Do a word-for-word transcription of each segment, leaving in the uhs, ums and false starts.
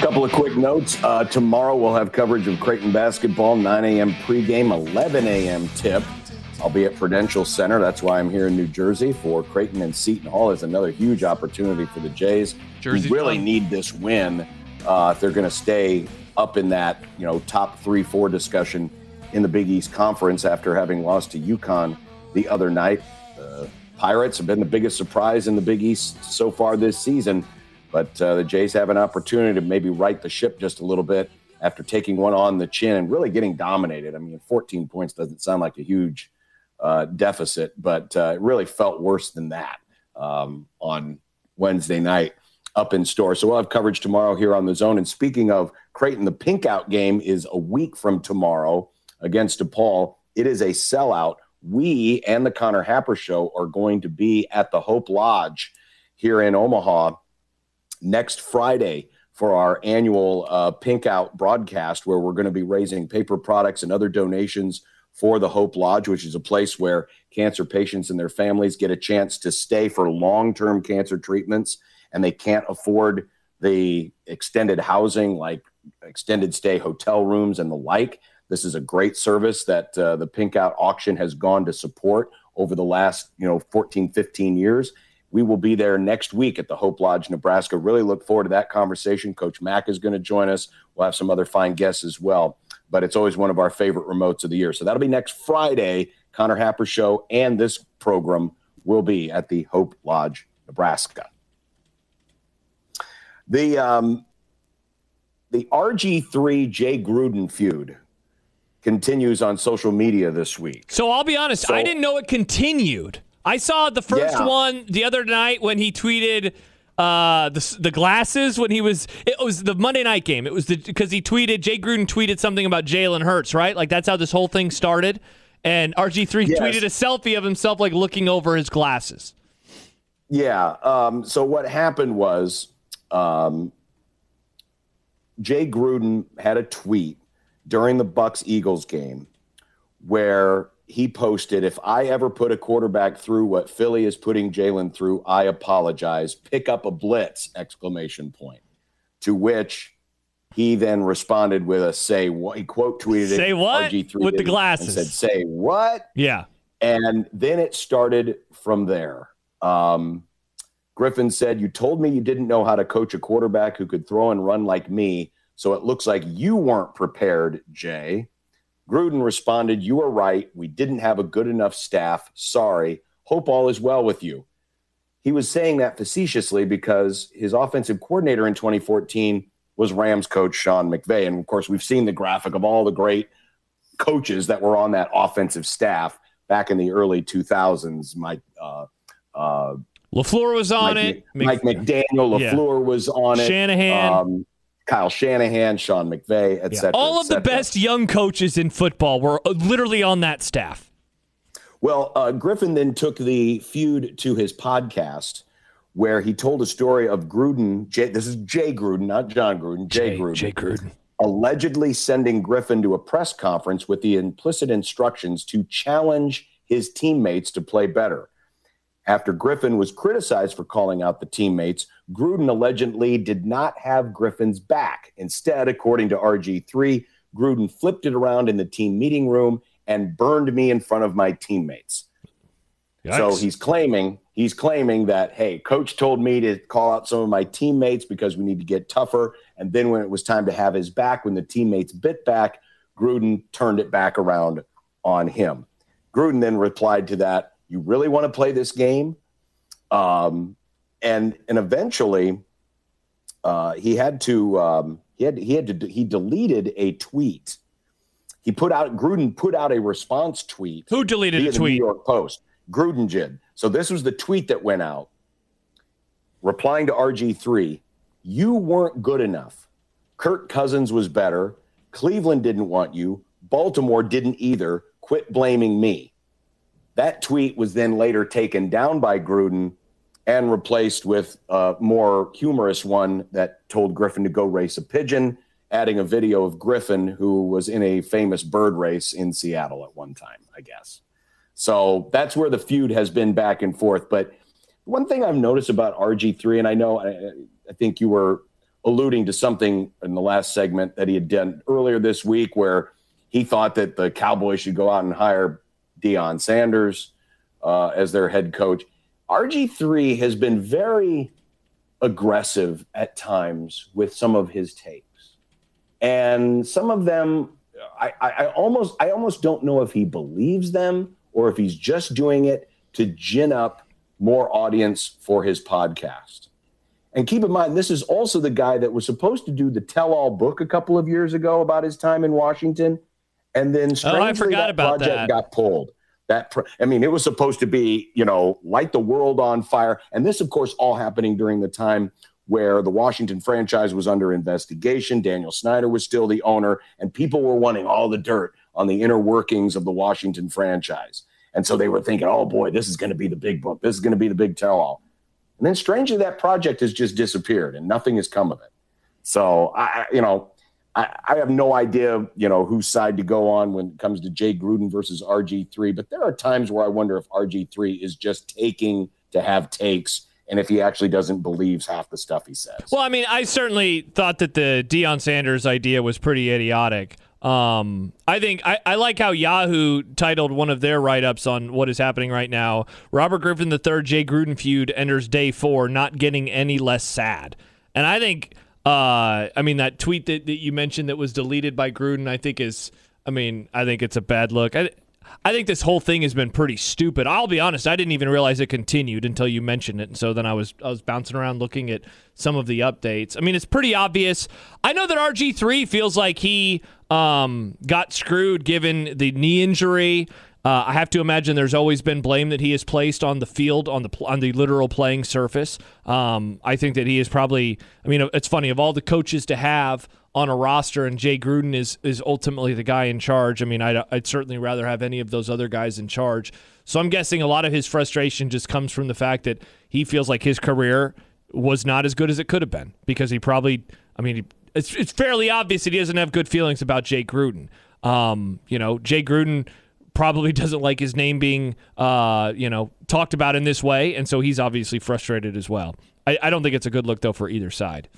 Couple of quick notes. Uh, tomorrow we'll have coverage of Creighton basketball, nine a.m. pregame, eleven a.m. tip. I'll be at Prudential Center. That's why I'm here in New Jersey for Creighton and Seton Hall. It's another huge opportunity for the Jays. Jersey we really time. Need this win uh, if they're going to stay up in that, you know, top three, four discussion in the Big East Conference after having lost to UConn the other night. The Pirates have been the biggest surprise in the Big East so far this season, but uh, the Jays have an opportunity to maybe right the ship just a little bit after taking one on the chin and really getting dominated. I mean, fourteen points doesn't sound like a huge uh, deficit, but uh, it really felt worse than that um, on Wednesday night up in store. So we'll have coverage tomorrow here on The Zone. And speaking of Creighton, the Pinkout game is a week from tomorrow against DePaul. It is a sellout. We and the Connor Happer Show are going to be at the Hope Lodge here in Omaha next Friday for our annual uh, Pinkout broadcast, where we're going to be raising paper products and other donations for the Hope Lodge, which is a place where cancer patients and their families get a chance to stay for long-term cancer treatments, and they can't afford the extended housing like extended stay hotel rooms and the like. This is a great service that uh, the Pinkout auction has gone to support over the last, you know, fourteen, fifteen years. We will be there next week at the Hope Lodge, Nebraska. Really look forward to that conversation. Coach Mack is going to join us. We'll have some other fine guests as well. But it's always one of our favorite remotes of the year. So that'll be next Friday. Connor Happer Show and this program will be at the Hope Lodge, Nebraska. The um, the R G three Jay Gruden feud continues on social media this week. So I'll be honest, so, I didn't know it continued. I saw the first yeah. one the other night when he tweeted uh, the the glasses when he was it was the Monday night game. It was the because he tweeted Jay Gruden tweeted something about Jalen Hurts, right? Like that's how this whole thing started. And R G three yes. tweeted a selfie of himself like looking over his glasses. Yeah. Um, so what happened was. Um, Jay Gruden had a tweet during the Bucks-Eagles game where he posted, "If I ever put a quarterback through what Philly is putting Jalen through, I apologize. Pick up a blitz!" Exclamation point. To which he then responded with a "say what." He quote tweeted it. Say what? R G three with the glasses. And said, "Say what?" Yeah. And then it started from there. Um, Griffin said, "You told me you didn't know how to coach a quarterback who could throw and run like me, so it looks like you weren't prepared, Jay." Gruden responded, "You are right. We didn't have a good enough staff. Sorry. Hope all is well with you." He was saying that facetiously because his offensive coordinator in twenty fourteen was Rams coach Sean McVay. And, of course, we've seen the graphic of all the great coaches that were on that offensive staff back in the early two thousands. Mike uh, uh, LaFleur was on Mike, it. Mike McDaniel, LaFleur yeah. was on it. Shanahan. Um, Kyle Shanahan, Sean McVay, et cetera. Yeah. All of the best young coaches in football were literally on that staff. Well, uh, Griffin then took the feud to his podcast where he told a story of Gruden. Jay, this is Jay Gruden, not John Gruden. Jay, Jay Gruden. Jay Gruden. Allegedly sending Griffin to a press conference with the implicit instructions to challenge his teammates to play better. After Griffin was criticized for calling out the teammates, Gruden allegedly did not have Griffin's back. Instead, according to R G three, Gruden flipped it around in the team meeting room and burned me in front of my teammates. Yikes. So he's claiming he's claiming that, hey, coach told me to call out some of my teammates because we need to get tougher. And then when it was time to have his back, when the teammates bit back, Gruden turned it back around on him. Gruden then replied to that, "You really want to play this game?" Um, and and eventually, uh, he had to um, he had he had to he deleted a tweet. He put out Gruden put out a response tweet. Who deleted a tweet? The New York Post. Gruden did. So this was the tweet that went out, replying to R G three. "You weren't good enough. Kirk Cousins was better. Cleveland didn't want you. Baltimore didn't either. Quit blaming me. That tweet was then later taken down by Gruden and replaced with a more humorous one that told Griffin to go race a pigeon, adding a video of Griffin, who was in a famous bird race in Seattle at one time, I guess. So that's where the feud has been back and forth. But one thing I've noticed about R G three, and I know I, I think you were alluding to something in the last segment that he had done earlier this week where he thought that the Cowboys should go out and hire Deion Sanders uh, as their head coach. R G three has been very aggressive at times with some of his takes. And some of them, I, I, I almost I almost don't know if he believes them or if he's just doing it to gin up more audience for his podcast. And keep in mind, this is also the guy that was supposed to do the tell-all book a couple of years ago about his time in Washington. And then strangely, oh, I forgot that about project that. got pulled. That pro- I mean, it was supposed to be, you know, light the world on fire. And this, of course, all happening during the time where the Washington franchise was under investigation. Daniel Snyder was still the owner, and people were wanting all the dirt on the inner workings of the Washington franchise. And so they were thinking, oh, boy, this is going to be the big book. This is going to be the big tell-all. And then strangely, that project has just disappeared, and nothing has come of it. So, I, you know, I, I have no idea, you know, whose side to go on when it comes to Jay Gruden versus R G three. But there are times where I wonder if R G three is just taking to have takes and if he actually doesn't believe half the stuff he says. Well, I mean, I certainly thought that the Deion Sanders idea was pretty idiotic. Um, I think I, I like how Yahoo titled one of their write-ups on what is happening right now. Robert Griffin the third, Jay Gruden feud enters day four, not getting any less sad. And I think, uh, I mean, that tweet that, that you mentioned that was deleted by Gruden, I think is, I mean, I think it's a bad look. I, I think this whole thing has been pretty stupid. I'll be honest, I didn't even realize it continued until you mentioned it. And so then I was, I was bouncing around looking at some of the updates. I mean, it's pretty obvious. I know that R G three feels like he, Um, got screwed given the knee injury. Uh, I have to imagine there's always been blame that he has placed on the field, on the on the literal playing surface. Um, I think that he is probably, I mean, it's funny, of all the coaches to have on a roster, and Jay Gruden is is ultimately the guy in charge. I mean, I'd, I'd certainly rather have any of those other guys in charge. So I'm guessing a lot of his frustration just comes from the fact that he feels like his career was not as good as it could have been because he probably, I mean, he It's it's fairly obvious that he doesn't have good feelings about Jay Gruden. Um, you know, Jay Gruden probably doesn't like his name being, uh, you know, talked about in this way, and so he's obviously frustrated as well. I, I don't think it's a good look, though, for either side.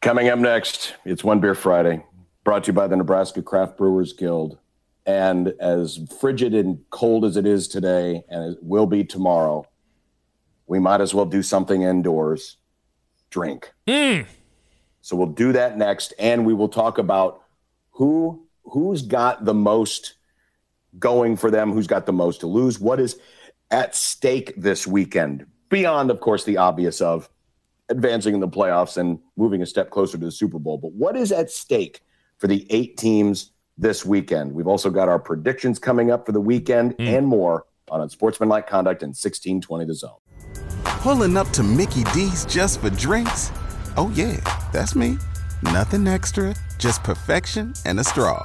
Coming up next, it's One Beer Friday, brought to you by the Nebraska Craft Brewers Guild. And as frigid and cold as it is today, and it will be tomorrow, we might as well do something indoors. Drink. Mm. So we'll do that next, and we will talk about who who's got the most going for them, who's got the most to lose, what is at stake this weekend, beyond, of course, the obvious of advancing in the playoffs and moving a step closer to the Super Bowl. But what is at stake for the eight teams this weekend? We've also got our predictions coming up for the weekend mm. and more on Unsportsmanlike Conduct and sixteen twenty The Zone. Pulling up to Mickey D's just for drinks? Oh yeah, that's me. Nothing extra, just perfection and a straw.